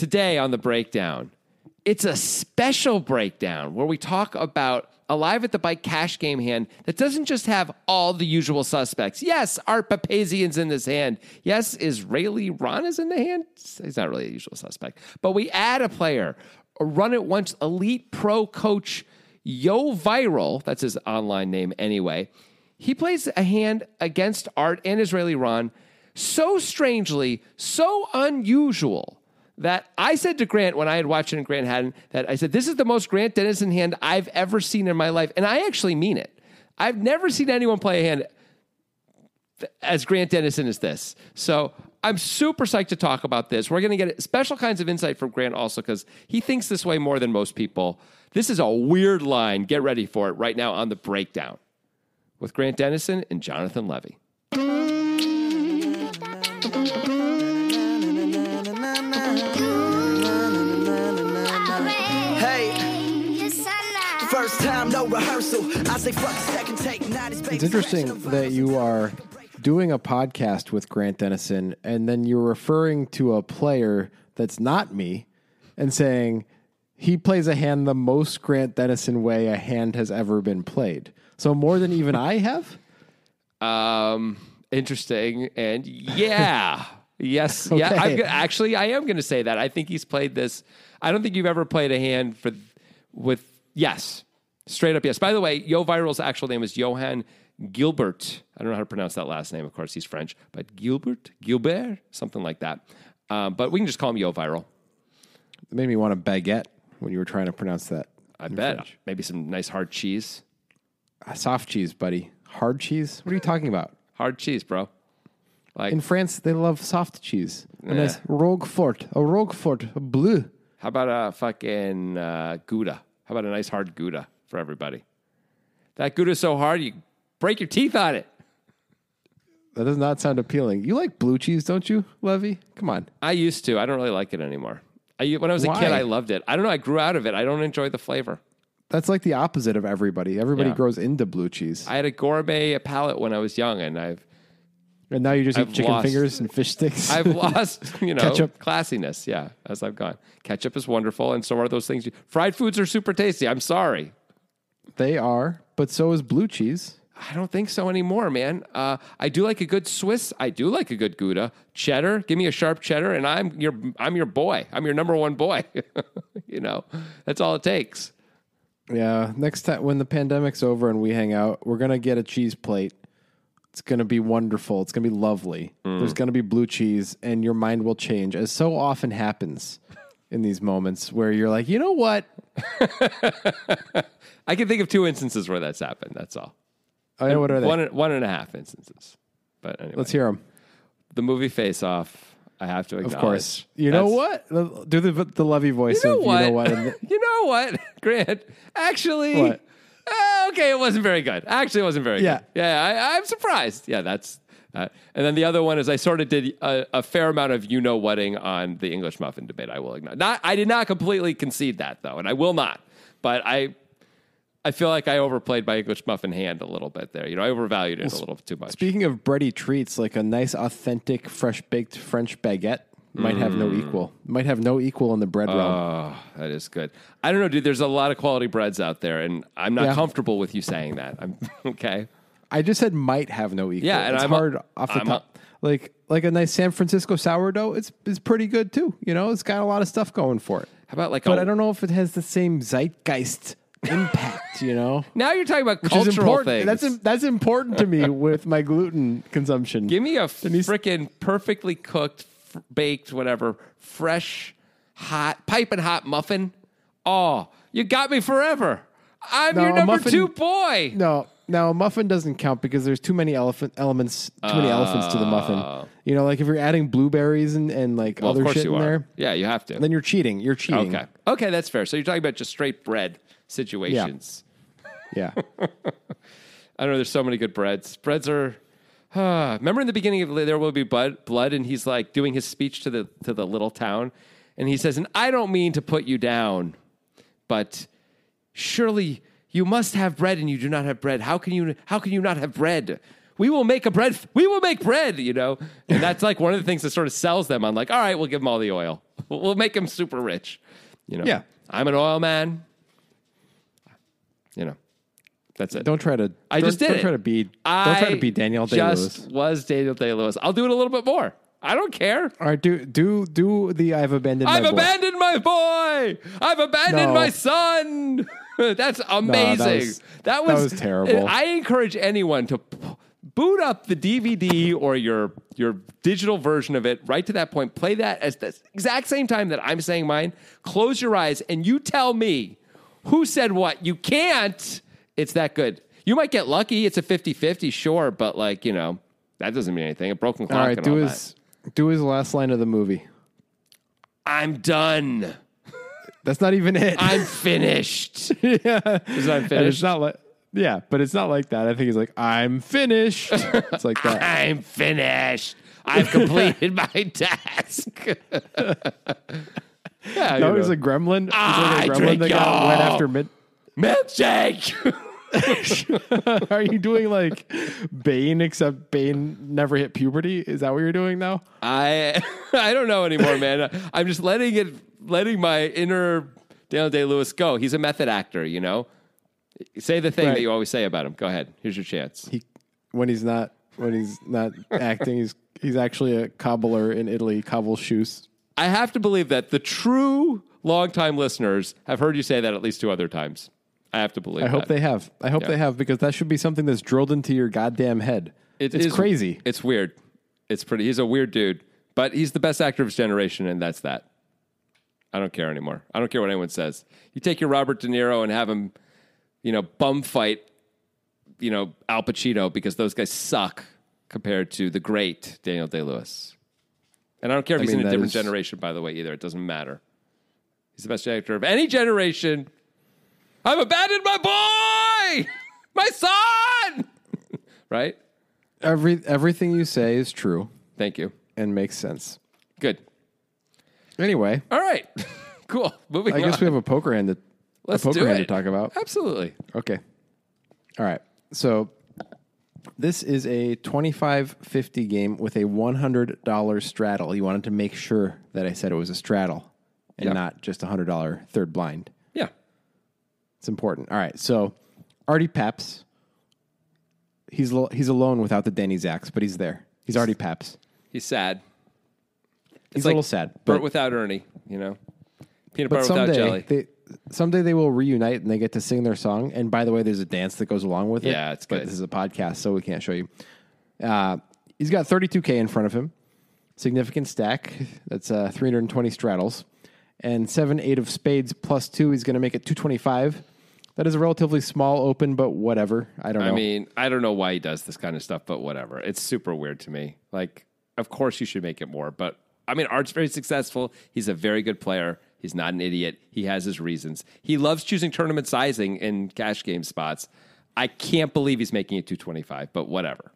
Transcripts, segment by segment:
Today on The Breakdown, it's a special breakdown where we talk about a live at the bike cash game hand that doesn't just have all the usual suspects. Yes, Art Papazian's in this hand. Yes, Israeli Ron is in the hand. He's not really a usual suspect. But we add a player, a Run It Once elite pro coach, Yoh Viral. That's his online name anyway. He plays a hand against Art and Israeli Ron so strangely, so unusual, that I said to Grant when I had watched it and Grant hadn't, that I said, this is the most Grant Denison hand I've ever seen in my life. And I actually mean it. I've never seen anyone play a hand as Grant Denison as this. So I'm super psyched to talk about this. We're going to get special kinds of insight from Grant also because he thinks this way more than most people. This is a weird line. Get ready for it right now on The Breakdown with Grant Denison and Jonathan Levy. It's interesting that you are doing a podcast with Grant Denison and then you're referring to a player that's not me and saying he plays a hand the most Grant Denison way a hand has ever been played. So more than even I have? Interesting. And yeah. Yes. Okay. Yeah. I am going to say that. I think he's played this. I don't think you've ever played a hand with. Yes. Straight up, yes. By the way, Yoh Viral's actual name is Johann Gilbert. I don't know how to pronounce that last name. Of course, he's French. But Gilbert, something like that. But we can just call him Yoh Viral. It made me want a baguette when you were trying to pronounce that. I bet. French. Maybe some nice hard cheese. Soft cheese, buddy. Hard cheese? What are you talking about? Hard cheese, bro. Like in France, they love soft cheese. Yeah. A nice Roquefort. A Roquefort bleu. How about a fucking Gouda? How about a nice hard Gouda? For everybody. That Gouda is so hard, you break your teeth on it. That does not sound appealing. You like blue cheese, don't you, Levy? Come on. I used to. I don't really like it anymore. When I was a kid, I loved it. I don't know. I grew out of it. I don't enjoy the flavor. That's like the opposite of everybody. Everybody grows into blue cheese. I had a gourmet palate when I was young, and now you just eat chicken fingers and fish sticks. I've lost, ketchup. Classiness, yeah, as I've gone. Ketchup is wonderful, and so are those things. Fried foods are super tasty. I'm sorry. They are, but so is blue cheese. I don't think so anymore, man. I do like a good Swiss. I do like a good Gouda. Cheddar, give me a sharp cheddar, and I'm your boy. I'm your number one boy. That's all it takes. Yeah. Next time when the pandemic's over and we hang out, we're gonna get a cheese plate. It's gonna be wonderful. It's gonna be lovely. There's gonna be blue cheese, and your mind will change, as so often happens in these moments where you're like, you know what? I can think of two instances where that's happened. That's all. Oh, yeah, what are they? One and a half instances. But anyway. Let's hear them. The movie Face Off, I have to acknowledge. Of course. You know what? Do the Levy voice. You know what, Grant? Actually, what? Okay, it wasn't very good. Actually, it wasn't very good. Yeah, I'm surprised. Yeah, that's... and then the other one is I sort of did a fair amount of whatting on the English muffin debate. I will acknowledge. I did not completely concede that, though, and I will not. But I feel like I overplayed my English muffin hand a little bit there. I overvalued it a little too much. Speaking of bready treats, like a nice, authentic, fresh-baked French baguette might have no equal. Might have no equal in the bread realm. Oh, that is good. I don't know, dude. There's a lot of quality breads out there, and I'm not comfortable with you saying that. Okay. I just said might have no equal. Yeah, and it's hard off the top. Like a nice San Francisco sourdough, it's pretty good too. It's got a lot of stuff going for it. How about but I don't know if it has the same zeitgeist impact. Now you're talking about cultural things. That's important to me with my gluten consumption. Give me a freaking perfectly cooked, baked, whatever, fresh, hot, piping hot muffin. Oh, you got me forever. I'm your number two boy. No. Now, a muffin doesn't count because there's too many elephants to the muffin. If you're adding blueberries and other shit in there. Yeah, you have to. Then you're cheating. Okay, that's fair. So you're talking about just straight bread situations. Yeah. I don't know. There's so many good breads. Breads are... remember in the beginning of There Will Be Blood, and he's like doing his speech to the little town, and he says, and I don't mean to put you down, but surely... You must have bread, and you do not have bread. How can you not have bread? we will make bread, you know? And that's like one of the things that sort of sells them on, like, all right, we'll give them all the oil. We'll make them super rich. You know? Yeah. I'm an oil man. You know, that's it. Don't try to, I just did don't it. Don't try to be Daniel Day-Lewis. I just was Daniel Day-Lewis. I'll do it a little bit more. I don't care. All right, do the I've abandoned my boy. I've abandoned my son. That's amazing. No, that was terrible. I encourage anyone to boot up the DVD or your digital version of it right to that point. Play that at the exact same time that I'm saying mine. Close your eyes and you tell me who said what. You can't. It's that good. You might get lucky. It's a 50-50, sure, but like, you know, that doesn't mean anything. A broken clock. All right, and all that. Do his last line of the movie. I'm done. That's not even it. I'm finished. Yeah. I'm finished. And it's not like, yeah, but it's not like that. I think he's like, I'm finished. It's like that. I'm finished. I've completed my task. Yeah, no, he's a gremlin. He's like a gremlin that got wet after milkshake. Are you doing like Bane, except Bane never hit puberty? Is that what you're doing now? I don't know anymore, man. I'm just letting my inner Daniel Day-Lewis go. He's a method actor, you know? Say the thing that you always say about him. Go ahead. Here's your chance. When he's not acting, he's actually a cobbler in Italy, cobble shoes. I have to believe that the true longtime listeners have heard you say that at least two other times. I have to believe that. I hope they have. Because that should be something that's drilled into your goddamn head. It's crazy. It's weird. It's pretty. He's a weird dude, but he's the best actor of his generation, and that's that. I don't care anymore. I don't care what anyone says. You take your Robert De Niro and have him, you know, bum fight, you know, Al Pacino, because those guys suck compared to the great Daniel Day-Lewis. And I don't care if he's in a different generation, by the way, either. It doesn't matter. He's the best actor of any generation. I've abandoned my boy, my son. Right? Everything you say is true. Thank you. And makes sense. Good. Anyway. All right. Cool. Moving on. I guess we have a poker hand to talk about. Absolutely. Okay. All right. So this is a $25.50 game with a $100 straddle. You wanted to make sure that I said it was a straddle and not just a $100 third blind. It's important. All right, so Artie Paps, he's alone without the Danny Zacks, but he's there. He's Artie Paps. He's sad. He's like a little sad. Bert without Ernie, you know? Peanut butter without jelly. Someday they will reunite, and they get to sing their song. And by the way, there's a dance that goes along with it. Yeah, it's good. But this is a podcast, so we can't show you. He's got 32K in front of him. Significant stack. That's 320 straddles. And 7-8 of spades plus 2, he's going to make it 225. That is a relatively small open, but whatever. I don't know. I mean, I don't know why he does this kind of stuff, but whatever. It's super weird to me. Like, of course you should make it more, but I mean, Art's very successful. He's a very good player. He's not an idiot. He has his reasons. He loves choosing tournament sizing in cash game spots. I can't believe he's making it 225, but whatever.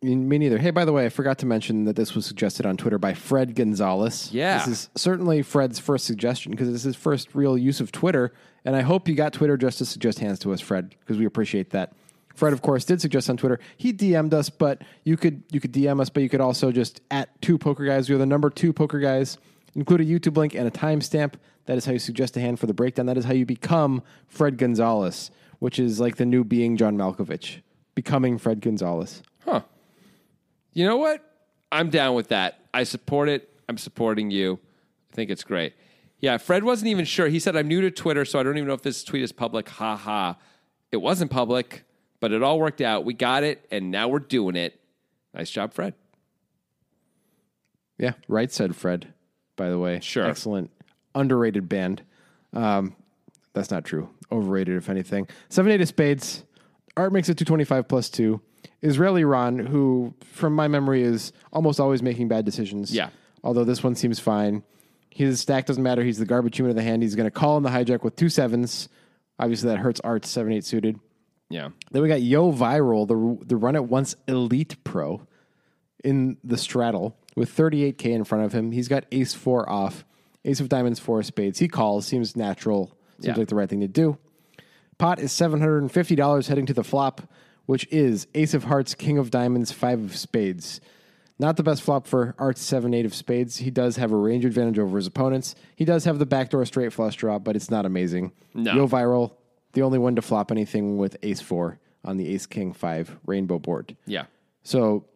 Me neither. Hey, by the way, I forgot to mention that this was suggested on Twitter by Fred Gonzalez. Yeah. This is certainly Fred's first suggestion because this is his first real use of Twitter. And I hope you got Twitter just to suggest hands to us, Fred, because we appreciate that. Fred, of course, did suggest on Twitter. He DM'd us, but you could DM us, but you could also just @2PokerGuys. You're the number 2 Poker Guys. Include a YouTube link and a timestamp. That is how you suggest a hand for the breakdown. That is how you become Fred Gonzalez, which is like the new being John Malkovich, becoming Fred Gonzalez. Huh. You know what? I'm down with that. I support it. I'm supporting you. I think it's great. Yeah, Fred wasn't even sure. He said, I'm new to Twitter, so I don't even know if this tweet is public. Ha ha. It wasn't public, but it all worked out. We got it, and now we're doing it. Nice job, Fred. Yeah, right said Fred, by the way. Sure. Excellent. Underrated band. That's not true. Overrated, if anything. 7-8 of spades. Art makes it 225 plus 2. Israeli Ron, who, from my memory, is almost always making bad decisions. Yeah. Although this one seems fine. His stack doesn't matter. He's the garbage human of the hand. He's going to call in the hijack with 2 7s. Obviously, that hurts Art's 7-8 suited. Yeah. Then we got Yoh Viral, the Run It Once elite pro, in the straddle with 38K in front of him. He's got ace-4 off, ace of diamonds, 4 of spades. He calls. Seems natural. Seems like the right thing to do. Pot is $750 heading to the flop. which is ace of hearts, king of diamonds, five of spades. Not the best flop for Art's 7-8 of spades. He does have a range advantage over his opponents. He does have the backdoor straight flush draw, but it's not amazing. No. Yoh Viral, the only one to flop anything with ace four on the ace king five rainbow board. Yeah. So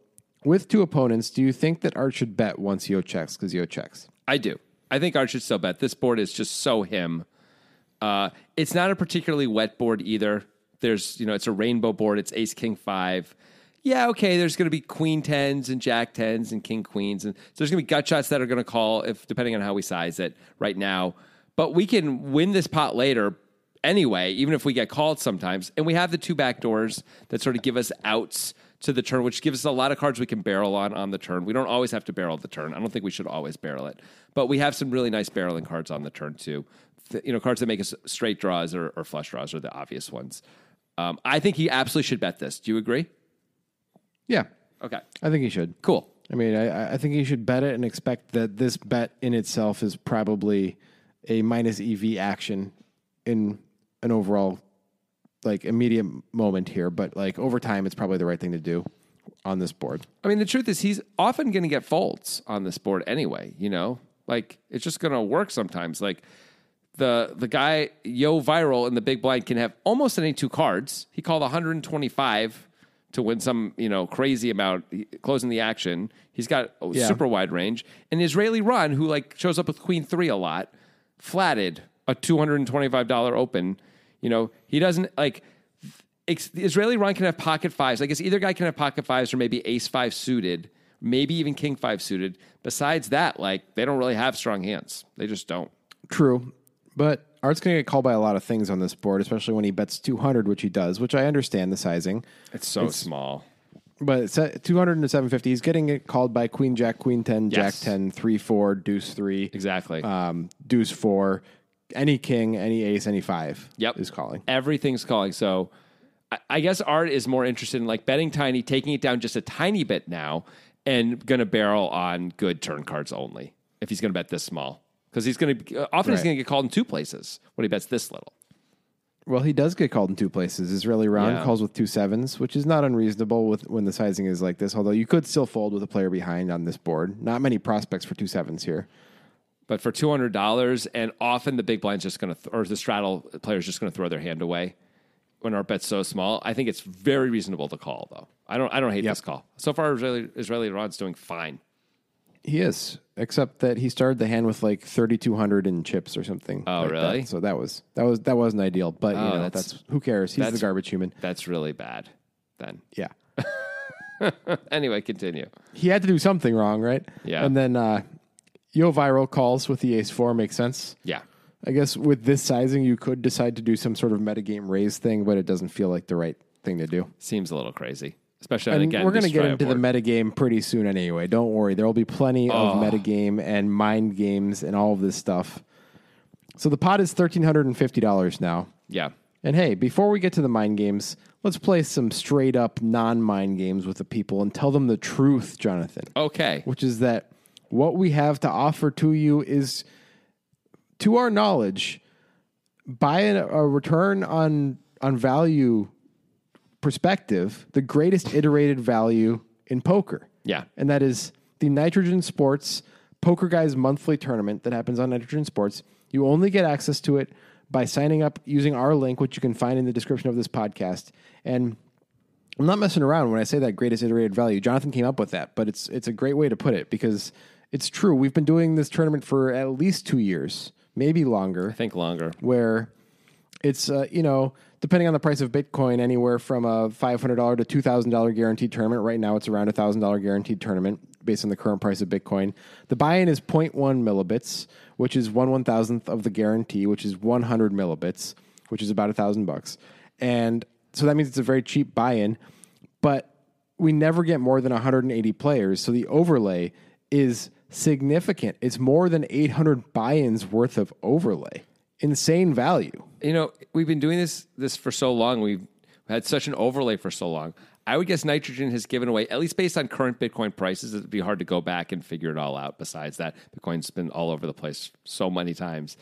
with two opponents, do you think that Art should bet once Yoh checks? Because Yoh checks. I do. I think Art should still bet. This board is just so him. It's not a particularly wet board either. There's, you know, it's a rainbow board. It's ace king five. Yeah, okay, there's going to be queen tens and jack tens and king queens. And so there's going to be gut shots that are going to call, if depending on how we size it right now. But we can win this pot later anyway, even if we get called sometimes. And we have the two back doors that sort of give us outs to the turn, which gives us a lot of cards we can barrel on the turn. We don't always have to barrel the turn. I don't think we should always barrel it. But we have some really nice barreling cards on the turn, too. You know, cards that make us straight draws or flush draws are the obvious ones. I think he absolutely should bet this. Do you agree? Yeah. Okay. I think he should. Cool. I mean, I think he should bet it and expect that this bet in itself is probably a minus EV action in an overall, like, immediate moment here. But, like, over time, it's probably the right thing to do on this board. I mean, the truth is he's often going to get folds on this board anyway, you know? Like, it's just going to work sometimes. Like, the guy, Yoh Viral in the big blind can have almost any two cards. He called 125 to win some, you know, crazy amount, closing the action. He's got super wide range. And Israeli Ron, who, like, shows up with queen three a lot, flatted a $225 open. You know, he doesn't, like, Israeli Ron can have pocket fives. I guess either guy can have pocket fives or maybe ace five suited, maybe even king five suited. Besides that, like, they don't really have strong hands. They just don't. True. But Art's going to get called by a lot of things on this board, especially when he bets 200, which he does, which I understand the sizing. It's small. But it's 200 to 750. He's getting it called by queen, jack, queen, 10, yes. Jack, 10, 3, 4, deuce, 3. Exactly. Deuce, 4. Any king, any ace, any 5 is calling. Everything's calling. So I guess Art is more interested in, like, betting tiny, taking it down just a tiny bit now, and going to barrel on good turn cards only if he's going to bet this small. Because he's going to often he's going to get called in two places when he bets this little. Well, he does get called in two places. Israeli Ron calls with 2 7s, which is not unreasonable with when the sizing is like this. Although you could still fold with a player behind on this board. Not many prospects for 2 7s here, but for $200, and often the big blind's just going to or the straddle player's just going to throw their hand away when our bet's so small. I think it's very reasonable to call though. I don't hate this call so far. Israeli Ron's doing fine. He is, except that he started the hand with like 3,200 in chips or something. Oh, like really? That. So that wasn't ideal. But you know, that's who cares? He's the garbage human. That's really bad. Then yeah. Anyway, continue. He had to do something wrong, right? Yeah. And then Yoh Viral calls with the ace four. Makes sense. Yeah. I guess with this sizing, you could decide to do some sort of metagame raise thing, but it doesn't feel like the right thing to do. Seems a little crazy. Especially and again, we're going to get into the metagame pretty soon anyway. Don't worry. There will be plenty of metagame and mind games and all of this stuff. So the pot is $1,350 now. Yeah. And hey, before we get to the mind games, let's play some straight up non-mind games with the people and tell them the truth, Jonathan. Okay. Which is that what we have to offer to you is, to our knowledge, by a return on value perspective, the greatest iterated value in poker. Yeah. And that is the Nitrogen Sports Poker Guys monthly tournament that happens on Nitrogen Sports. You only get access to it by signing up using our link, which you can find in the description of this podcast. And I'm not messing around when I say that greatest iterated value. Jonathan came up with that, but it's a great way to put it because it's true. We've been doing this tournament for at least 2 years, maybe longer. I think longer. Where it's, you know, depending on the price of Bitcoin, anywhere from a $500 to $2,000 guaranteed tournament. Right now, it's around a $1,000 guaranteed tournament based on the current price of Bitcoin. The buy-in is 0.1 millibits, which is 1/1000th of the guarantee, which is 100 millibits, which is about $1,000. And so that means it's a very cheap buy-in, but we never get more than 180 players. So the overlay is significant. It's more than 800 buy-ins worth of overlay. Insane value. You know, we've been doing this for so long. We've had such an overlay for so long. I would guess Nitrogen has given away, at least based on current Bitcoin prices, it'd be hard to go back and figure it all out. Besides that, Bitcoin's been all over the place so many times.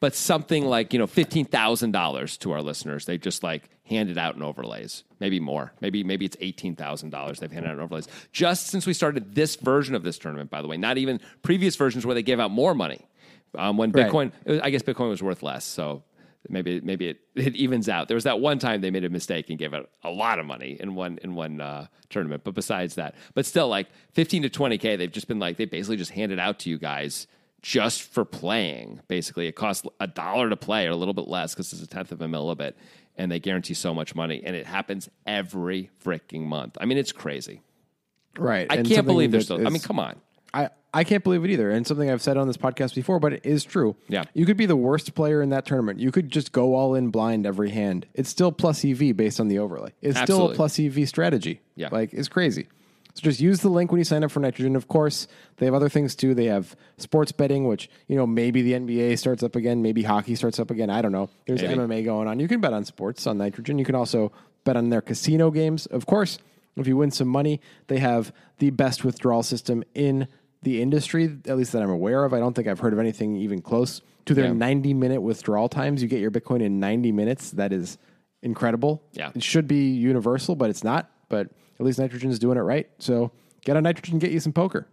but something like, $15,000 to our listeners. They just handed out in overlays, maybe more. Maybe it's $18,000 they've handed out in overlays. Just since we started this version of this tournament, by the way, not even previous versions where they gave out more money. When Bitcoin, I guess Bitcoin was worth less, so maybe it evens out. There was that one time they made a mistake and gave out a lot of money in one tournament. But besides that, but still 15 to 20K, they've just been they basically just handed out to you guys just for playing. Basically, it costs $1 to play or a little bit less because it's 0.1 millibit, and they guarantee so much money, and it happens every freaking month. I mean, it's crazy, right? I can't believe there's still. I mean, come on. I can't believe it either. And something I've said on this podcast before, but it is true. Yeah. You could be the worst player in that tournament. You could just go all in blind every hand. It's still plus EV based on the overlay. It's still a plus EV strategy. Yeah. It's crazy. So just use the link when you sign up for Nitrogen. Of course, they have other things too. They have sports betting, which, maybe the NBA starts up again. Maybe hockey starts up again. I don't know. There's MMA going on. You can bet on sports on Nitrogen. You can also bet on their casino games. Of course, if you win some money, they have the best withdrawal system in the industry, at least that I'm aware of. I don't think I've heard of anything even close to their 90-minute withdrawal times. You get your Bitcoin in 90 minutes. That is incredible. Yeah. It should be universal, but it's not. But at least Nitrogen's doing it right. So get on Nitrogen, get you some poker.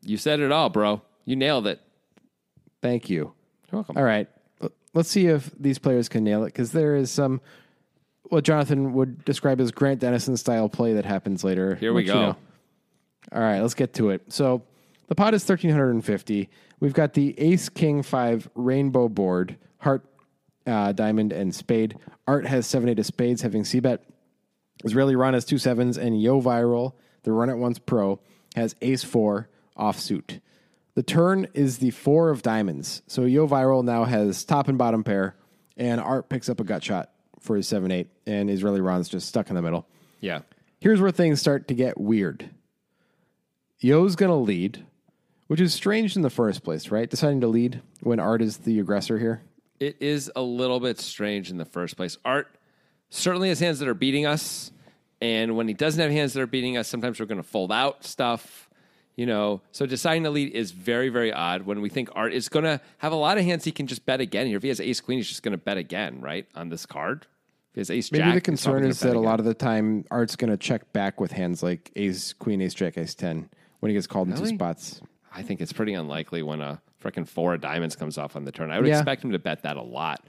You said it all, bro. You nailed it. Thank you. You're welcome. All right. Let's see if these players can nail it, because there is some what Jonathan would describe as Grant Denison-style play that happens later. Here we go. All right, let's get to it. So the pot is 1,350. We've got the ace, king, five, rainbow board, heart, diamond, and spade. Art has 7-8 of spades, having c-bet. Israeli Ron has 2 sevens, and Yoh Viral, the Run It Once pro, has ace, four, offsuit. The turn is the four of diamonds. So Yoh Viral now has top and bottom pair, and Art picks up a gut shot for his 7-8, and Israeli Ron's just stuck in the middle. Yeah. Here's where things start to get weird. Yo's going to lead, which is strange in the first place, right? Deciding to lead when Art is the aggressor here. It is a little bit strange in the first place. Art certainly has hands that are beating us, and when he doesn't have hands that are beating us, sometimes we're going to fold out stuff, So deciding to lead is very, very odd when we think Art is going to have a lot of hands he can just bet again here. If he has ace queen, he's just going to bet again, right, on this card. Ace, maybe jack, the concern is that a lot of the time Art's going to check back with hands like ace, queen, ace, jack, ace, 10 when he gets called into spots. I think it's pretty unlikely when a freaking four of diamonds comes off on the turn. I would expect him to bet that a lot.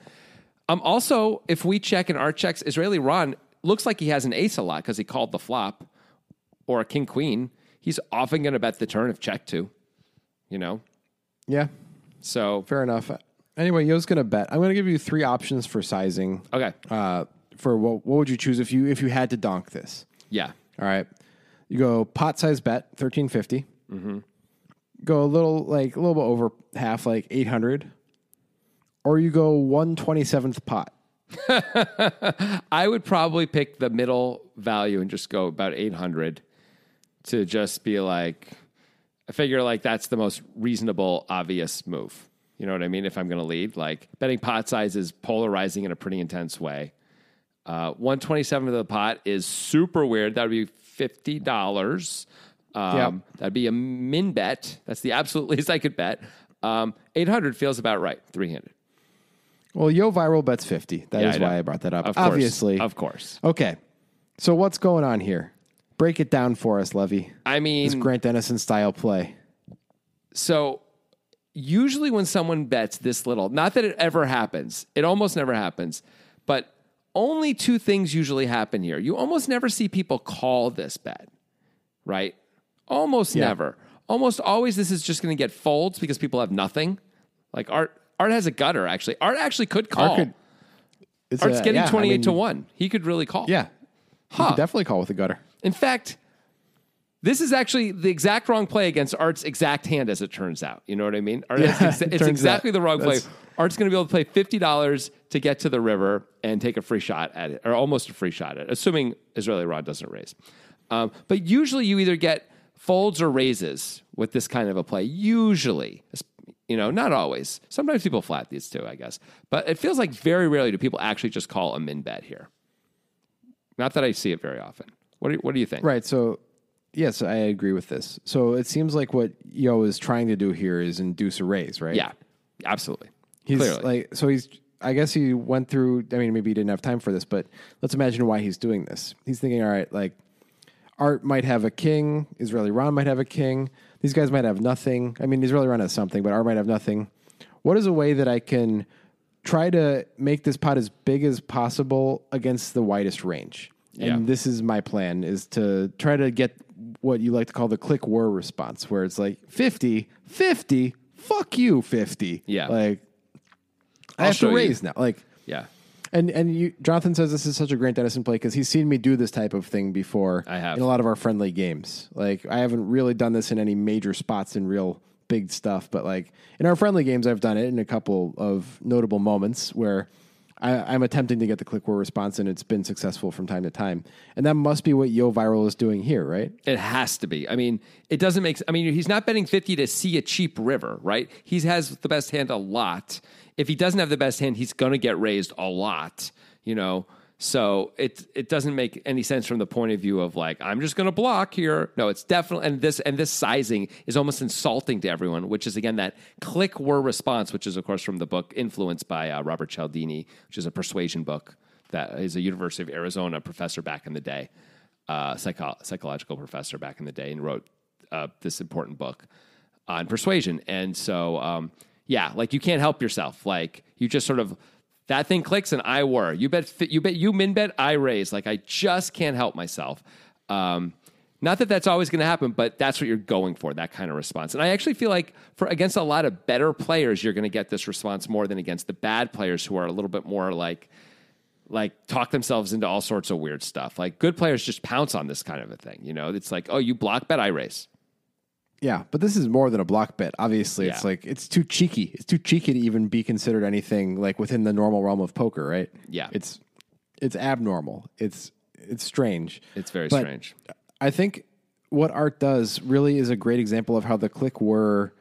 Also, if we check and Art checks, Israeli Ron looks like he has an ace a lot because he called the flop or a king, queen. He's often going to bet the turn if check to, Yeah. So fair enough. Anyway, Yo's going to bet. I'm going to give you 3 options for sizing. Okay. For what would you choose if you had to donk this? Yeah. All right. You go pot size bet, 1,350. Mm-hmm. Go a little bit over half, 800. Or you go 1/27th pot. I would probably pick the middle value and just go about 800 to just be I figure that's the most reasonable, obvious move. You know what I mean? If I'm going to lead, betting pot size is polarizing in a pretty intense way. 1/27 of the pot is super weird. That would be $50. That'd be a min bet. That's the absolute least I could bet. 800 feels about right. 300. Well, Yoh Viral bets 50. That is why I brought that up. Obviously. Of course. Okay. So what's going on here? Break it down for us, Levy. I mean, this Grant Denison style play. So usually when someone bets this little, not that it ever happens, it almost never happens, but only 2 things usually happen here. You almost never see people call this bet, right? Almost never. Almost always this is just going to get folds because people have nothing. Art has a gutter, actually. Art actually could call. Art's getting 28 to 1. He could really call. Yeah. He could definitely call with a gutter. In fact, this is actually the exact wrong play against Art's exact hand, as it turns out. You know what I mean? It's exactly the wrong play. Art's going to be able to play $50 to get to the river and take a free shot at it, or almost a free shot at it, assuming Israeli Ron doesn't raise. But usually you either get folds or raises with this kind of a play. Usually, not always. Sometimes people flat these two, I guess. But it feels like very rarely do people actually just call a min bet here. Not that I see it very often. What do you think? Right, so yes, I agree with this. So it seems like what Yoh is trying to do here is induce a raise, right? Yeah, absolutely. He's clearly. I guess he went through, I mean, maybe he didn't have time for this, but let's imagine why he's doing this. He's thinking, all right, like, Art might have a king. Israeli Ron might have a king. These guys might have nothing. I mean, Israeli Ron has something, but Art might have nothing. What is a way that I can try to make this pot as big as possible against the widest range? Yeah. And this is my plan, is to try to get what you like to call the click war response, where it's like 50, fuck you, 50. Yeah. Like, I have to raise now. Like, yeah. And you, Jonathan says this is such a Grant Denison play because he's seen me do this type of thing before. I have. In a lot of our friendly games. Like, I haven't really done this in any major spots in real big stuff, but like in our friendly games, I've done it in a couple of notable moments where I'm attempting to get the click war response, and it's been successful from time to time. And that must be what Yoh Viral is doing here, right? It has to be. I mean, it doesn't make. I mean, he's not betting 50 to see a cheap river, right? He has the best hand a lot. If he doesn't have the best hand, he's going to get raised a lot, you know? So it doesn't make any sense from the point of view of like, I'm just going to block here. No, it's definitely, and this sizing is almost insulting to everyone, which is, again, that click war response, which is, of course, from the book Influence by Robert Cialdini, which is a persuasion book that is a University of Arizona professor back in the day, psychological professor back in the day, and wrote this important book on persuasion. And so... yeah, like, you can't help yourself. Like, you just sort of, that thing clicks and I were. You min bet, I raise. Like, I just can't help myself. Not that that's always going to happen, but that's what you're going for, that kind of response. And I actually feel like for against a lot of better players, you're going to get this response more than against the bad players who are a little bit more like talk themselves into all sorts of weird stuff. Like, good players just pounce on this kind of a thing. You know, it's like, oh, you block bet, I raise. Yeah, but this is more than a block bet. Obviously, yeah. It's like it's too cheeky. It's too cheeky to even be considered anything like within the normal realm of poker, right? Yeah, it's abnormal. It's strange. It's very strange. I think what Art does really is a great example of how the click war,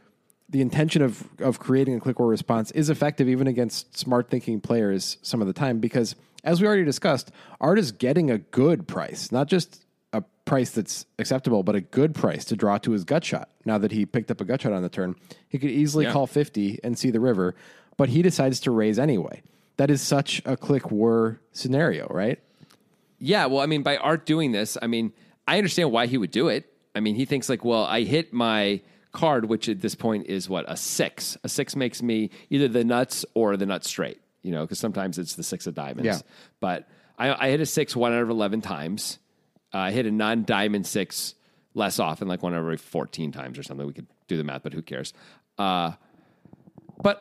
the intention of creating a click war response is effective even against smart thinking players some of the time because, as we already discussed, Art is getting a good price, not just a price that's acceptable, but a good price to draw to his gut shot. Now that he picked up a gut shot on the turn, he could easily call 50 and see the river, but he decides to raise anyway. That is such a click war scenario, right? Yeah. Well, I mean, by Art doing this, I mean, I understand why he would do it. I mean, he thinks like, well, I hit my card, which at this point is what, a six. A six makes me either the nuts or the nut straight, you know, because sometimes it's the six of diamonds. Yeah. But I hit a six one out of 11 times. I hit a non-diamond six less often, like one every 14 times or something. We could do the math, but who cares? But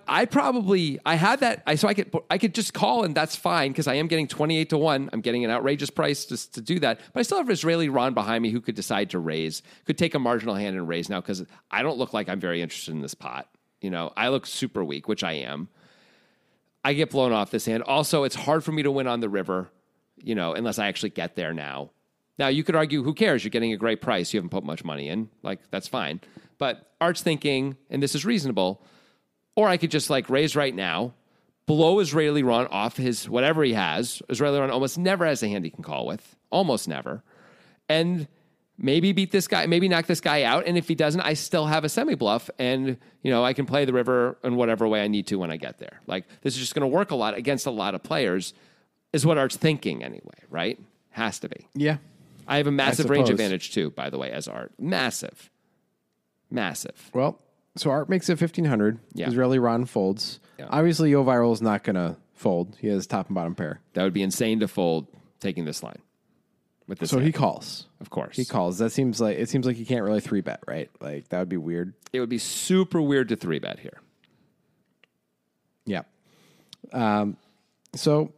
I had that. I could just call, and that's fine because I am getting 28-1. I'm getting an outrageous price just to do that. But I still have Israeli Ron behind me who could decide to raise, could take a marginal hand and raise now because I don't look like I'm very interested in this pot. You know, I look super weak, which I am. I get blown off this hand. Also, it's hard for me to win on the river, you know, unless I actually get there now. Now, you could argue, who cares? You're getting a great price. You haven't put much money in. Like, that's fine. But Art's thinking, and this is reasonable, or I could just, like, raise right now, blow Israeli Ron off his whatever he has. Israeli Ron almost never has a hand he can call with. Almost never. And maybe beat this guy, maybe knock this guy out. And if he doesn't, I still have a semi-bluff. And, you know, I can play the river in whatever way I need to when I get there. Like, this is just going to work a lot against a lot of players, is what Art's thinking anyway, right? Has to be. Yeah. I have a massive range advantage, too, by the way, as Art. Massive. Well, so Art makes it 1,500. Yeah. Israeli Ron folds. Yeah. Obviously, Yoh Viral is not going to fold. He has top and bottom pair. That would be insane to fold taking this line. With this hand. He calls. Of course. He calls. That seems like, it seems like he can't really 3-bet, right? Like, that would be weird. It would be super weird to 3-bet here. Yeah. So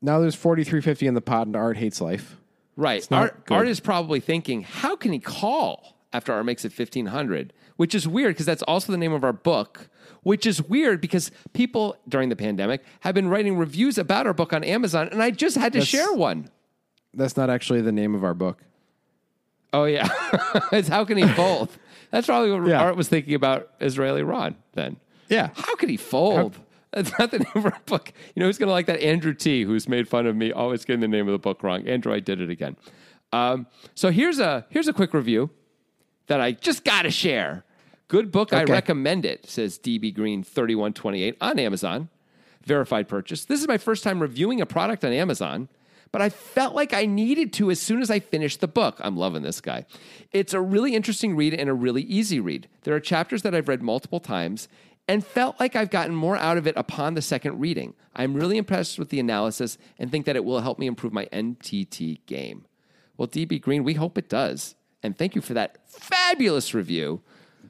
now there's 43.50 in the pot, and Art hates life. Right. Art is probably thinking, how can he call after Art makes it 1,500? Which is weird because that's also the name of our book, which is weird because people during the pandemic have been writing reviews about our book on Amazon, and I just had to share one. That's not actually the name of our book. Oh, yeah. It's How Can He Fold? That's probably what Art was thinking about Israeli Ron then. Yeah. How can he fold? That's not the name of our book. You know who's going to like that? Andrew T., who's made fun of me always getting the name of the book wrong. Andrew, I did it again. So here's a quick review that I just got to share Good book. Okay. I recommend it, says DB Green 3128 on Amazon. Verified purchase. This is my first time reviewing a product on Amazon, but I felt like I needed to as soon as I finished the book. I'm loving this guy. It's a really interesting read and a really easy read. There are chapters that I've read multiple times and felt like I've gotten more out of it upon the second reading. I'm really impressed with the analysis and think that it will help me improve my NTT game. Well, DB Green, we hope it does. And thank you for that fabulous review.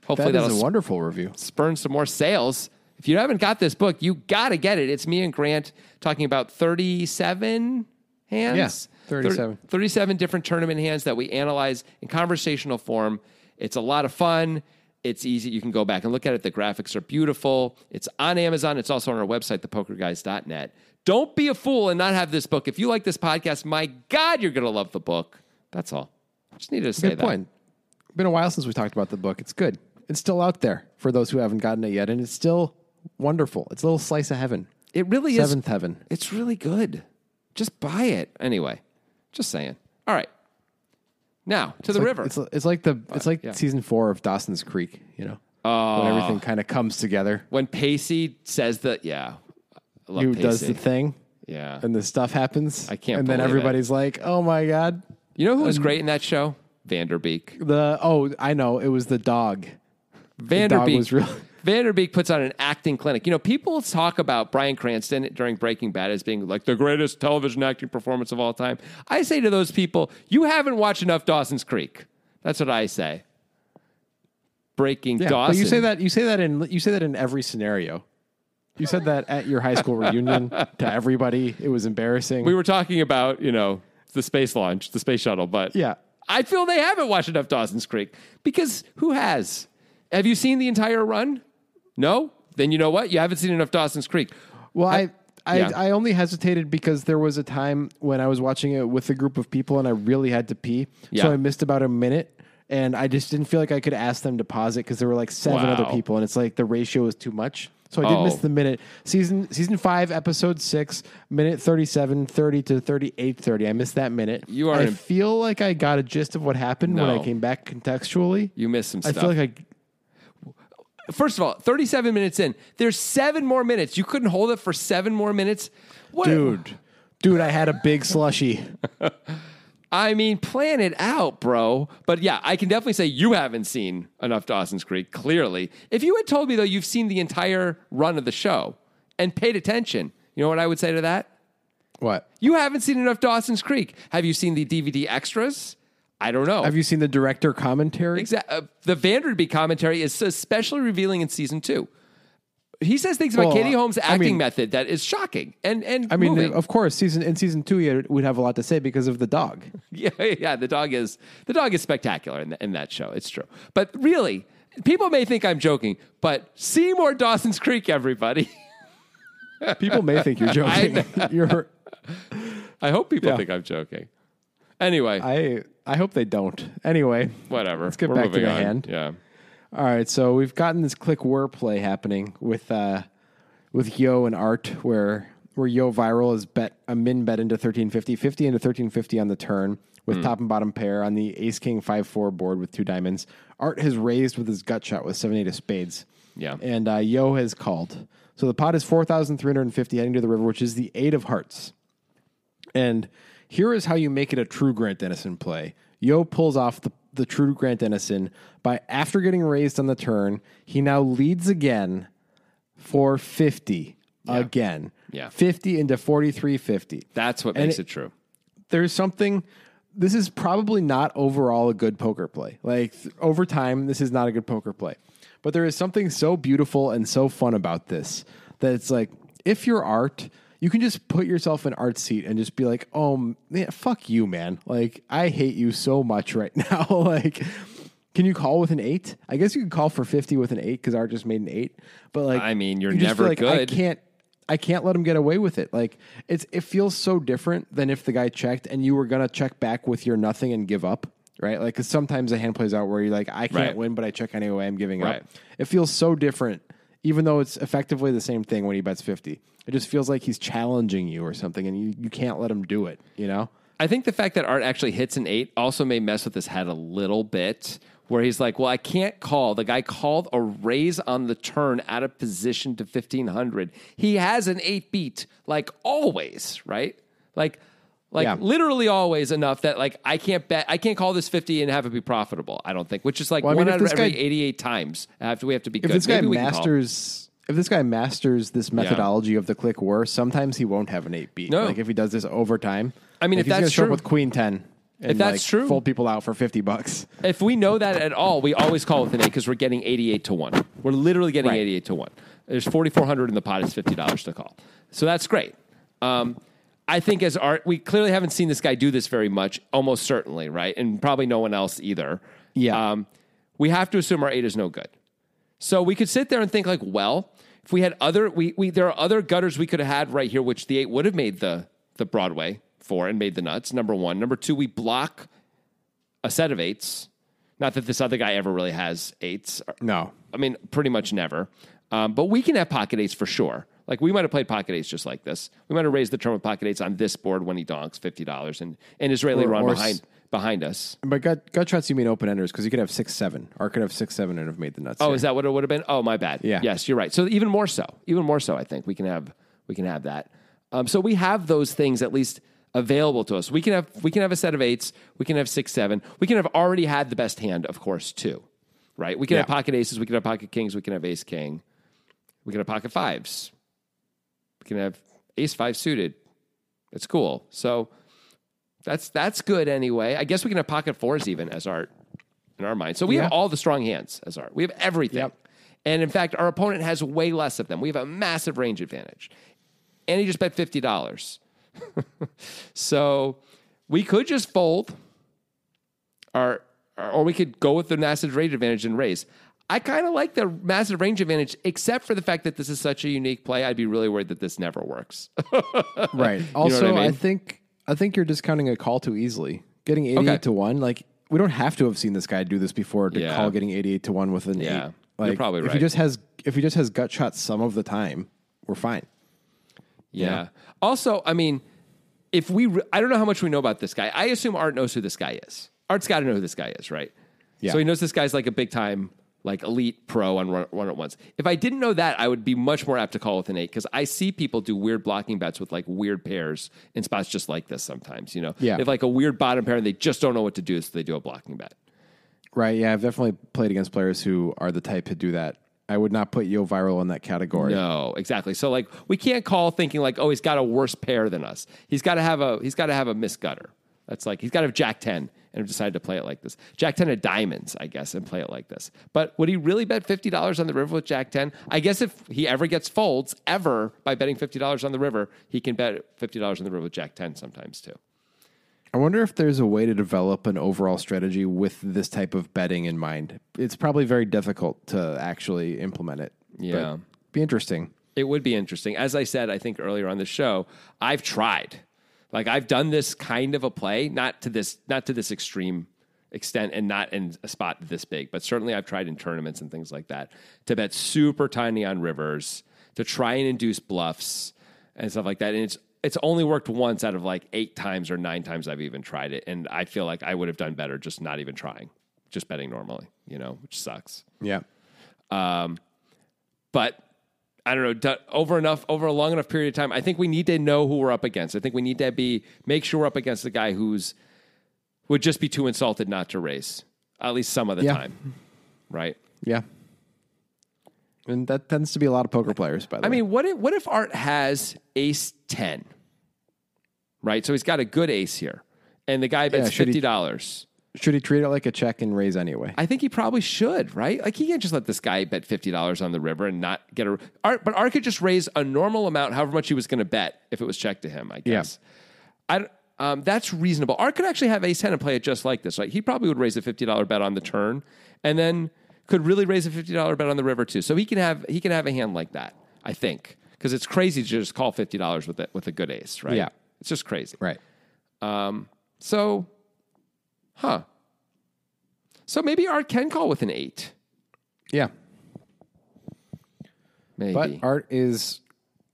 Hopefully that's a wonderful review. Spurn some more sales. If you haven't got this book, you got to get it. It's me and Grant talking about 37 hands. Yes, yeah, 37. 37 different tournament hands that we analyze in conversational form. It's a lot of fun. It's easy. You can go back and look at it. The graphics are beautiful. It's on Amazon. It's also on our website, thepokerguys.net. Don't be a fool and not have this book. If you like this podcast, my God, you're going to love the book. That's all. Just needed to say that. Good point. Been a while since we talked about the book. It's good. It's still out there for those who haven't gotten it yet, and it's still wonderful. It's a little slice of heaven. It really is. Seventh heaven. It's really good. Just buy it. Anyway, just saying. All right. Now, to the river. It's like the season 4 of Dawson's Creek, you know, when everything kind of comes together. When Pacey says that, I love Pacey. Who does the thing. Yeah. And the stuff happens. I can't believe it. And then everybody's like, oh, my God. You know who was great in that show? Vanderbeek. I know. It was the dog. Vanderbeek puts on an acting clinic. You know, people talk about Bryan Cranston during Breaking Bad as being like the greatest television acting performance of all time. I say to those people, you haven't watched enough Dawson's Creek. That's what I say. Dawson. But you say that in every scenario. You said that at your high school reunion to everybody. It was embarrassing. We were talking about, you know, the space launch, the space shuttle, but yeah. I feel they haven't watched enough Dawson's Creek because who has? Have you seen the entire run? No? Then you know what? You haven't seen enough Dawson's Creek. Well, I only hesitated because there was a time when I was watching it with a group of people and I really had to pee. Yeah. So I missed about a minute and I just didn't feel like I could ask them to pause it because there were like 7 other people and it's like the ratio is too much. So I did miss the minute. Season 5, episode 6, minute 37, 30 to 38, 30. I missed that minute. I feel like I got a gist of what happened when I came back contextually. You missed some stuff. I feel like first of all, 37 minutes in, there's 7 more minutes. You couldn't hold it for 7 more minutes? What? Dude, I had a big slushy. I mean, plan it out, bro. But yeah, I can definitely say you haven't seen enough Dawson's Creek, clearly. If you had told me, though, you've seen the entire run of the show and paid attention, you know what I would say to that? What? You haven't seen enough Dawson's Creek. Have you seen the DVD extras? I don't know. Have you seen the director commentary? Exactly. The Vanderbeek commentary is especially revealing in season 2. He says things about Katie Holmes' acting method that is shocking. And I mean, moving. Of course, in season 2, he would have a lot to say because of the dog. Yeah, the dog is spectacular in that show. It's true. But really, people may think I'm joking, but see more Dawson's Creek, everybody. People may think you're joking. I hope people think I'm joking. Anyway. I hope they don't. Anyway. Whatever. Let's get back to the hand. Yeah. All right. So we've gotten this click wordplay happening with Yoh and Art where Yoh Viral is bet a min bet into 1350, 50 into 1350 on the turn with top and bottom pair on the ace-king 5-4 board with 2 diamonds. Art has raised with his gut shot with 7-8 of spades. Yeah. And Yoh has called. So the pot is 4,350 heading to the river, which is the 8 of hearts. And here is how you make it a true Grant Denison play. Yoh pulls off the true Grant Denison by after getting raised on the turn, he now leads again for 50 again. Yeah. 50 into 43.50. That's what makes it true. There's something. This is probably not overall a good poker play. Like over time, this is not a good poker play. But there is something so beautiful and so fun about this that it's like if you're Art, you can just put yourself in Art's seat and just be like, oh, man, fuck you, man. Like, I hate you so much right now. Like, can you call with an 8? I guess you could call for 50 with an 8 because Art just made an 8. But, like, I mean, you're never like, good. I can't let him get away with it. Like, it feels so different than if the guy checked and you were going to check back with your nothing and give up, right? Like, because sometimes a hand plays out where you're like, I can't win, but I check anyway. I'm giving up. It feels so different, even though it's effectively the same thing when he bets 50. It just feels like he's challenging you or something, and you can't let him do it, you know? I think the fact that Art actually hits an 8 also may mess with his head a little bit, where he's like, well, I can't call. The guy called a raise on the turn out of position to 1,500. He has an 8-beat, like always, right? Like yeah. Literally always enough that like I can't bet, I can't call this 50 and have it be profitable. I don't think, which is like well, I mean, one out of every 88 times. After we have to be if good. This guy If this guy masters this methodology of the click war, sometimes he won't have an 8-beat. No. Like if he does this over time. I mean, if he's going to show up with Queen 10. And if that's like, true, fold people out for $50. If we know that at all, we always call with an 8 because we're getting 88 to 1. We're literally getting 88 to 1. There's 4,400 in the pot. It's $50 to call. So that's great. I think as Art, we clearly haven't seen this guy do this very much. Almost certainly, right, and probably no one else either. Yeah. We have to assume our 8 is no good. So we could sit there and think like, well, if we had other, we there are other gutters we could have had right here, which the 8 would have made the Broadway. Four and made the nuts, number one. Number two, we block a set of 8s. Not that this other guy ever really has 8s. No. I mean, pretty much never. But we can have pocket 8s for sure. Like, we might have played pocket 8s just like this. We might have raised the turn with pocket 8s on this board when he donks $50 and Israeli Ron behind us. But gut shots, you mean open-enders, because you could have 6-7. Or could have 6-7 and have made the nuts. Oh, here. Is that what it would have been? Oh, my bad. Yeah. Yes, you're right. So even more so, I think, we can have that. So we have those things at least available to us. We can have a set of 8s. We can have 6-7. We can have already had the best hand, of course, too, right? We can have pocket aces. We can have pocket kings. We can have ace king. We can have pocket 5s. We can have ace 5 suited. It's cool. So that's good anyway. I guess we can have pocket 4s even as Art in our mind. So we have all the strong hands as Art. We have everything. Yep. And in fact, our opponent has way less of them. We have a massive range advantage. And he just bet $50. So we could just fold or we could go with the massive range advantage and raise. I kind of like the massive range advantage, except for the fact that this is such a unique play. I'd be really worried that this never works. Right. Also, you know what I mean? I think you're discounting a call too easily. Getting 88 to 1, like we don't have to have seen this guy do this before to call getting 88 to 1 with an 8. Like, you're probably right. If he just has gut shots some of the time, we're fine. Yeah. Also, I mean, if I don't know how much we know about this guy. I assume Art knows who this guy is. Art's got to know who this guy is, right? Yeah. So he knows this guy's like a big time, like elite pro on Run It Once. If I didn't know that, I would be much more apt to call with an 8 because I see people do weird blocking bets with like weird pairs in spots just like this sometimes, you know? Yeah. They have like a weird bottom pair and they just don't know what to do, so they do a blocking bet. Right. Yeah. I've definitely played against players who are the type to do that. I would not put Yoh Viral in that category. No, exactly. So like we can't call thinking like, oh, he's got a worse pair than us. He's got to have a misgutter. That's like he's got to have Jack 10 and have decided to play it like this. Jack 10 of diamonds, I guess, and play it like this. But would he really bet $50 on the river with Jack 10? I guess if he ever gets folds ever by betting $50 on the river, he can bet $50 on the river with Jack 10 sometimes too. I wonder if there's a way to develop an overall strategy with this type of betting in mind. It's probably very difficult to actually implement it. Yeah. But it'd be interesting. It would be interesting. As I said, I think earlier on the show, I've tried. Like I've done this kind of a play, not to this extreme extent and not in a spot this big, but certainly I've tried in tournaments and things like that to bet super tiny on rivers, to try and induce bluffs and stuff like that. And it's only worked once out of like 8 times or 9 times I've even tried it. And I feel like I would have done better just not even trying, just betting normally, you know, which sucks. Yeah. But I don't know, over a long enough period of time, I think we need to know who we're up against. I think we need to make sure we're up against a guy who's would just be too insulted not to raise, at least some of the time. Right? Yeah. And that tends to be a lot of poker players, by the way. I mean, what if Art has ace 10? Right? So he's got a good ace here. And the guy bets $50. Should he treat it like a check and raise anyway? I think he probably should, right? Like, he can't just let this guy bet $50 on the river and not get a... But Art could just raise a normal amount, however much he was going to bet, if it was checked to him, I guess. Yeah. That's reasonable. Art could actually have ace 10 and play it just like this, right? He probably would raise a $50 bet on the turn, and then could really raise a $50 bet on the river, too. So he can have a hand like that, I think, because it's crazy to just call $50 with a good ace, right? Yeah. It's just crazy. Right. So maybe Art can call with an 8. Yeah. Maybe. But Art is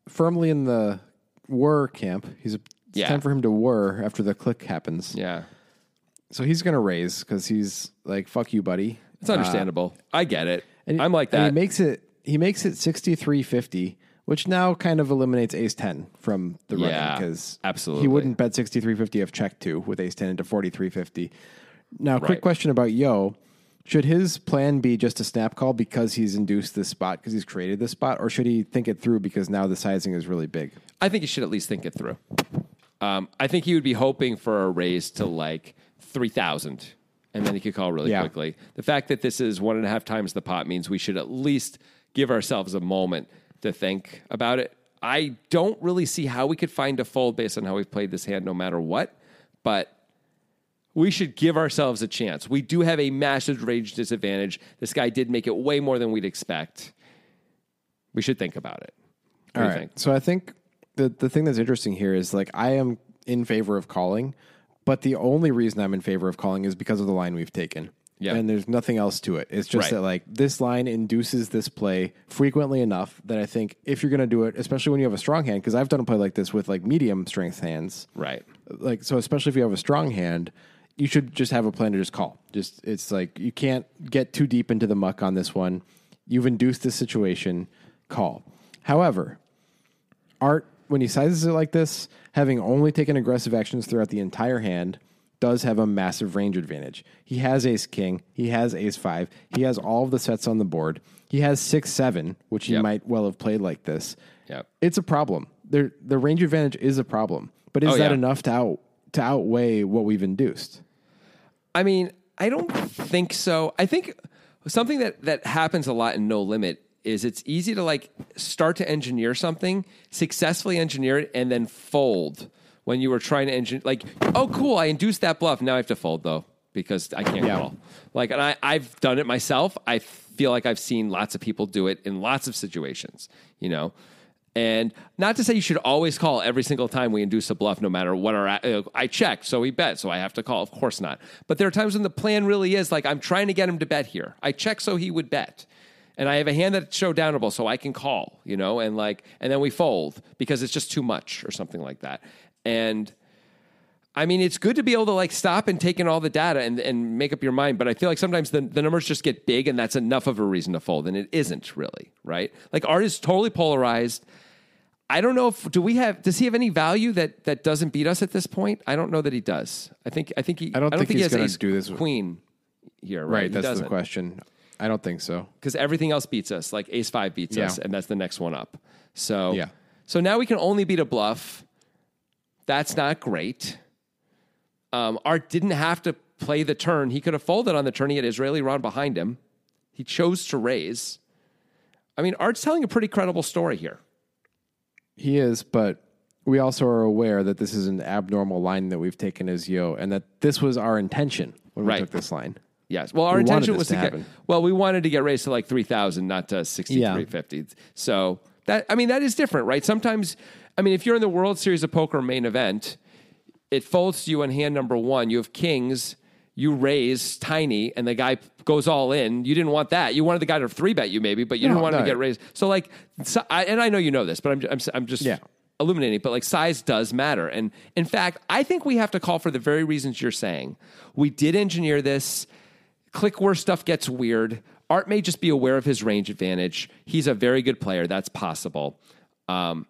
firmly in the were camp. It's time for him to were after the click happens. Yeah. So he's going to raise because he's like, fuck you, buddy. It's understandable. I get it. And I'm like that. And he makes it 63-50, which now kind of eliminates ace-10 from the running because absolutely he wouldn't bet 63-50 if check two with ace-10 into 43-50. Now, quick question about Yoh. Should his plan be just a snap call because he's induced this spot, because he's created this spot, or should he think it through because now the sizing is really big? I think he should at least think it through. I think he would be hoping for a raise to like 3,000, and then he could call really quickly. The fact that this is 1.5 times the pot means we should at least give ourselves a moment to think about it. I don't really see how we could find a fold based on how we've played this hand no matter what, but we should give ourselves a chance. We do have a massive range disadvantage. This guy did make it way more than we'd expect. We should think about it. All right. So I think the thing that's interesting here is like I am in favor of calling, but the only reason I'm in favor of calling is because of the line we've taken. Yep. And there's nothing else to it. It's just that like this line induces this play frequently enough that I think if you're going to do it, especially when you have a strong hand, because I've done a play like this with like medium strength hands. Right. Like, so especially if you have a strong hand, you should just have a plan to just call. Just it's like you can't get too deep into the muck on this one. You've induced this situation. Call. However, Art, when he sizes it like this, having only taken aggressive actions throughout the entire hand, does have a massive range advantage. He has ace king. He has ace five. He has all of the sets on the board. He has 6-7, which he might well have played like this. Yep. It's a problem. The range advantage is a problem. But is that enough to outweigh what we've induced? I mean, I don't think so. I think something that happens a lot in No Limit is it's easy to like start to engineer something, successfully engineer it, and then fold when you were trying to engineer. Like, oh, cool, I induced that bluff. Now I have to fold, though, because I can't call. Like, and I've done it myself. I feel like I've seen lots of people do it in lots of situations, you know? And not to say you should always call every single time we induce a bluff, no matter what I checked, so he bet, so I have to call. Of course not. But there are times when the plan really is like, I'm trying to get him to bet here. I check so he would bet. And I have a hand that's showdownable, so I can call, you know, and like, and then we fold because it's just too much or something like that. And I mean, it's good to be able to like stop and take in all the data and make up your mind. But I feel like sometimes the numbers just get big and that's enough of a reason to fold. And it isn't really, right? Like Art is totally polarized. I don't know if, does he have any value that doesn't beat us at this point? I don't know that he does. I don't think he has ace do this queen here, right? Right, that's the question. I don't think so. Because everything else beats us. Like ace five beats us and that's the next one up. So, so now we can only beat a bluff. That's not great. Art didn't have to play the turn. He could have folded on the turn. He had Israeli Ron behind him. He chose to raise. I mean, Art's telling a pretty credible story here. He is, but we also are aware that this is an abnormal line that we've taken as Yoh, and that this was our intention when we took this line. Yes. Well, our intention was we wanted to get raised to like 3,000, not to 6,350. Yeah. So that is different, right? Sometimes, I mean, if you're in the World Series of Poker main event, it folds to you on hand number one. You have kings, you raise tiny, and the guy goes all in. You didn't want that. You wanted the guy to 3-bet you maybe, but you didn't want him to get raised. So like, and I know you know this, but I'm just illuminating, but like size does matter. And in fact, I think we have to call for the very reasons you're saying. We did engineer this. Click where stuff gets weird. Art may just be aware of his range advantage. He's a very good player. That's possible. But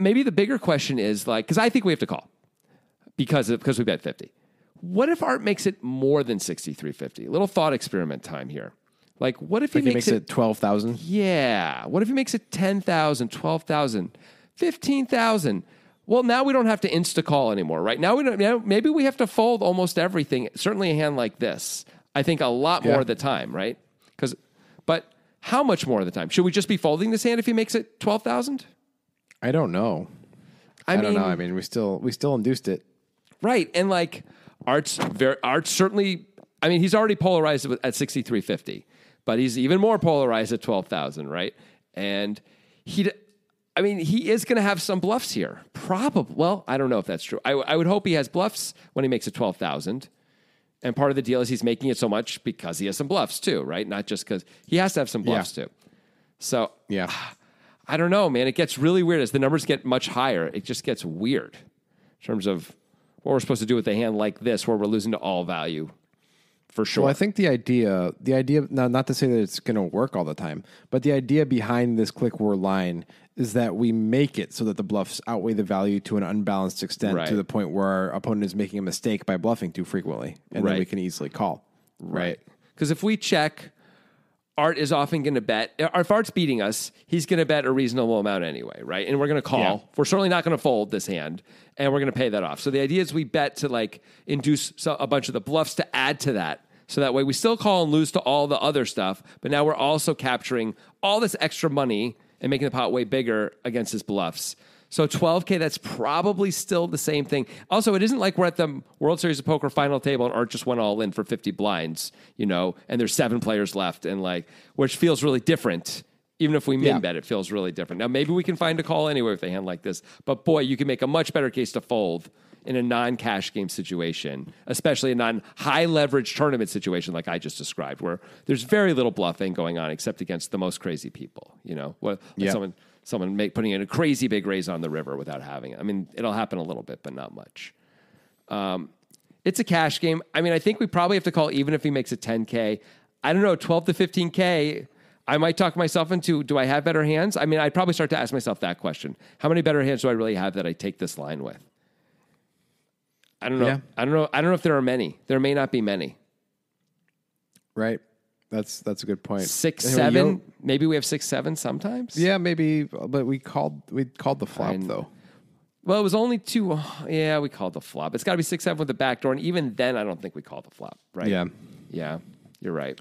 maybe the bigger question is like, because I think we have to call because we bet 50. What if Art makes it more than 63.50? A little thought experiment time here. Like, what if he makes it 12,000? Yeah. What if he makes it 10,000, 12,000, 15,000? Well, now we don't have to insta call anymore, right? Now we don't. Now maybe we have to fold almost everything. Certainly a hand like this, I think a lot more of the time, right? But how much more of the time? Should we just be folding this hand if he makes it 12,000? I don't know. I mean, I mean, we still induced it, right? And like, Art's certainly. I mean, he's already polarized at 63.50, but he's even more polarized at 12,000, right? And he is going to have some bluffs here, probably. Well, I don't know if that's true. I would hope he has bluffs when he makes it 12,000, and part of the deal is he's making it so much because he has some bluffs too, right? Not just because he has to have some bluffs too. So I don't know, man. It gets really weird. As the numbers get much higher, it just gets weird in terms of what we're supposed to do with a hand like this where we're losing to all value. For sure. Well, I think the idea, now, not to say that it's going to work all the time, but the idea behind this click war line is that we make it so that the bluffs outweigh the value to an unbalanced extent, right, to the point where our opponent is making a mistake by bluffing too frequently, and right, then we can easily call. Right. Because if we check, Art is often going to bet. If Art's beating us, he's going to bet a reasonable amount anyway, right? And we're going to call. Yeah. We're certainly not going to fold this hand, and we're going to pay that off. So the idea is we bet to like induce a bunch of the bluffs to add to that. So that way we still call and lose to all the other stuff, but now we're also capturing all this extra money and making the pot way bigger against his bluffs. So 12K, that's probably still the same thing. Also, it isn't like we're at the World Series of Poker final table and Art just went all in for 50 blinds, you know, and there's 7 players left, and like, which feels really different. Even if we min bet, it feels really different. Now, maybe we can find a call anyway with a hand like this, but boy, you can make a much better case to fold in a non-cash game situation, especially a non-high leverage tournament situation like I just described, where there's very little bluffing going on except against the most crazy people, you know, well, like someone putting in a crazy big raise on the river without having it. I mean, it'll happen a little bit, but not much. It's a cash game. I mean, I think we probably have to call even if he makes a 10K. I don't know, 12 to 15K, I might talk myself into, do I have better hands? I mean, I'd probably start to ask myself that question. How many better hands do I really have that I take this line with? I don't know. Yeah. I don't know if there are many. There may not be many. Right. That's a good point. 6-7. Maybe we have 6-7 sometimes. Yeah, maybe. But we called the flop though. Well, it was only 2. Yeah, we called the flop. It's got to be 6-7 with the back door, and even then, I don't think we called the flop. Right. Yeah. You're right.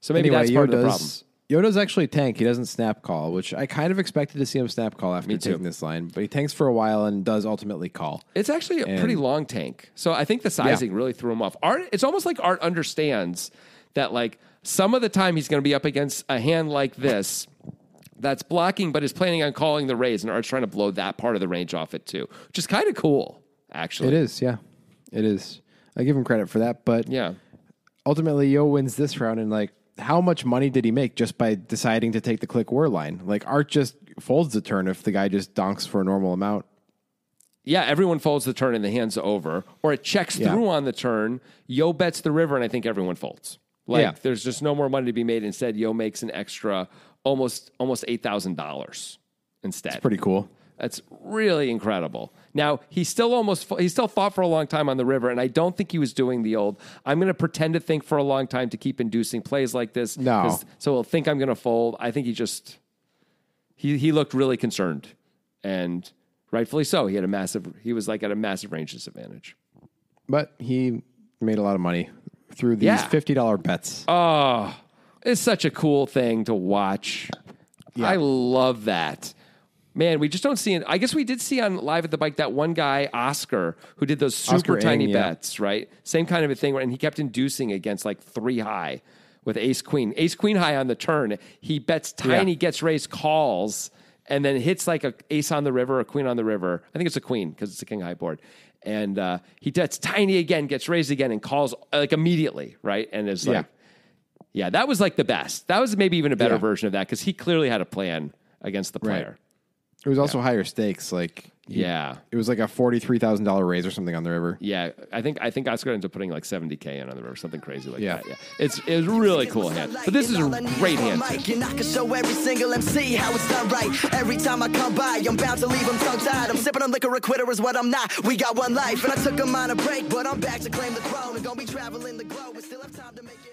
So maybe anyway, that's part of the problem. Yoda's actually tank. He doesn't snap call, which I kind of expected to see him snap call after taking this line, but he tanks for a while and does ultimately call. It's actually a pretty long tank. So I think the sizing really threw him off. Art, it's almost like Art understands that like some of the time he's going to be up against a hand like this that's blocking, but is planning on calling the raise, and Art's trying to blow that part of the range off it too, which is kind of cool, actually. It is, yeah. It is. I give him credit for that, but ultimately Yoh wins this round and like, how much money did he make just by deciding to take the click war line? Like Art just folds the turn if the guy just donks for a normal amount. Yeah, everyone folds the turn and the hand's over, or it checks through on the turn. Yoh bets the river, and I think everyone folds. Like there's just no more money to be made. Instead, Yoh makes an extra almost $8,000 instead. That's pretty cool. That's really incredible. Now, he still fought for a long time on the river, and I don't think he was doing the old, I'm going to pretend to think for a long time to keep inducing plays like this. No. So he'll think I'm going to fold. I think he just, he looked really concerned, and rightfully so. He was like at a massive range disadvantage. But he made a lot of money through these $50 bets. Oh, it's such a cool thing to watch. Yeah. I love that. Man, we just don't see it. I guess we did see on Live at the Bike that one guy, Oscar, who did those super tiny bets, right? Same kind of a thing. And he kept inducing against like 3-high with ace-queen. Ace-queen high on the turn. He bets tiny, gets raised, calls, and then hits like a ace on the river, a queen on the river. I think it's a queen because it's a king-high board. And he bets tiny again, gets raised again, and calls like immediately, right? And it's like, that was like the best. That was maybe even a better version of that because he clearly had a plan against the player. Right. It was also higher stakes, like it was like a $43,000 raise or something on the river. Yeah, I think Oscar ended up putting like $70K in on the river, something crazy like that. Yeah, it was really cool hand, but this is a great hand. You're not gonna show every single MC how it's done right. Every time I come by, I'm bound to leave them tongue tied. I'm sipping on liquor, a quitter is what I'm not. We got one life, and I took a minor break, but I'm back to claim the throne. And gonna be traveling the globe. We still have time to make.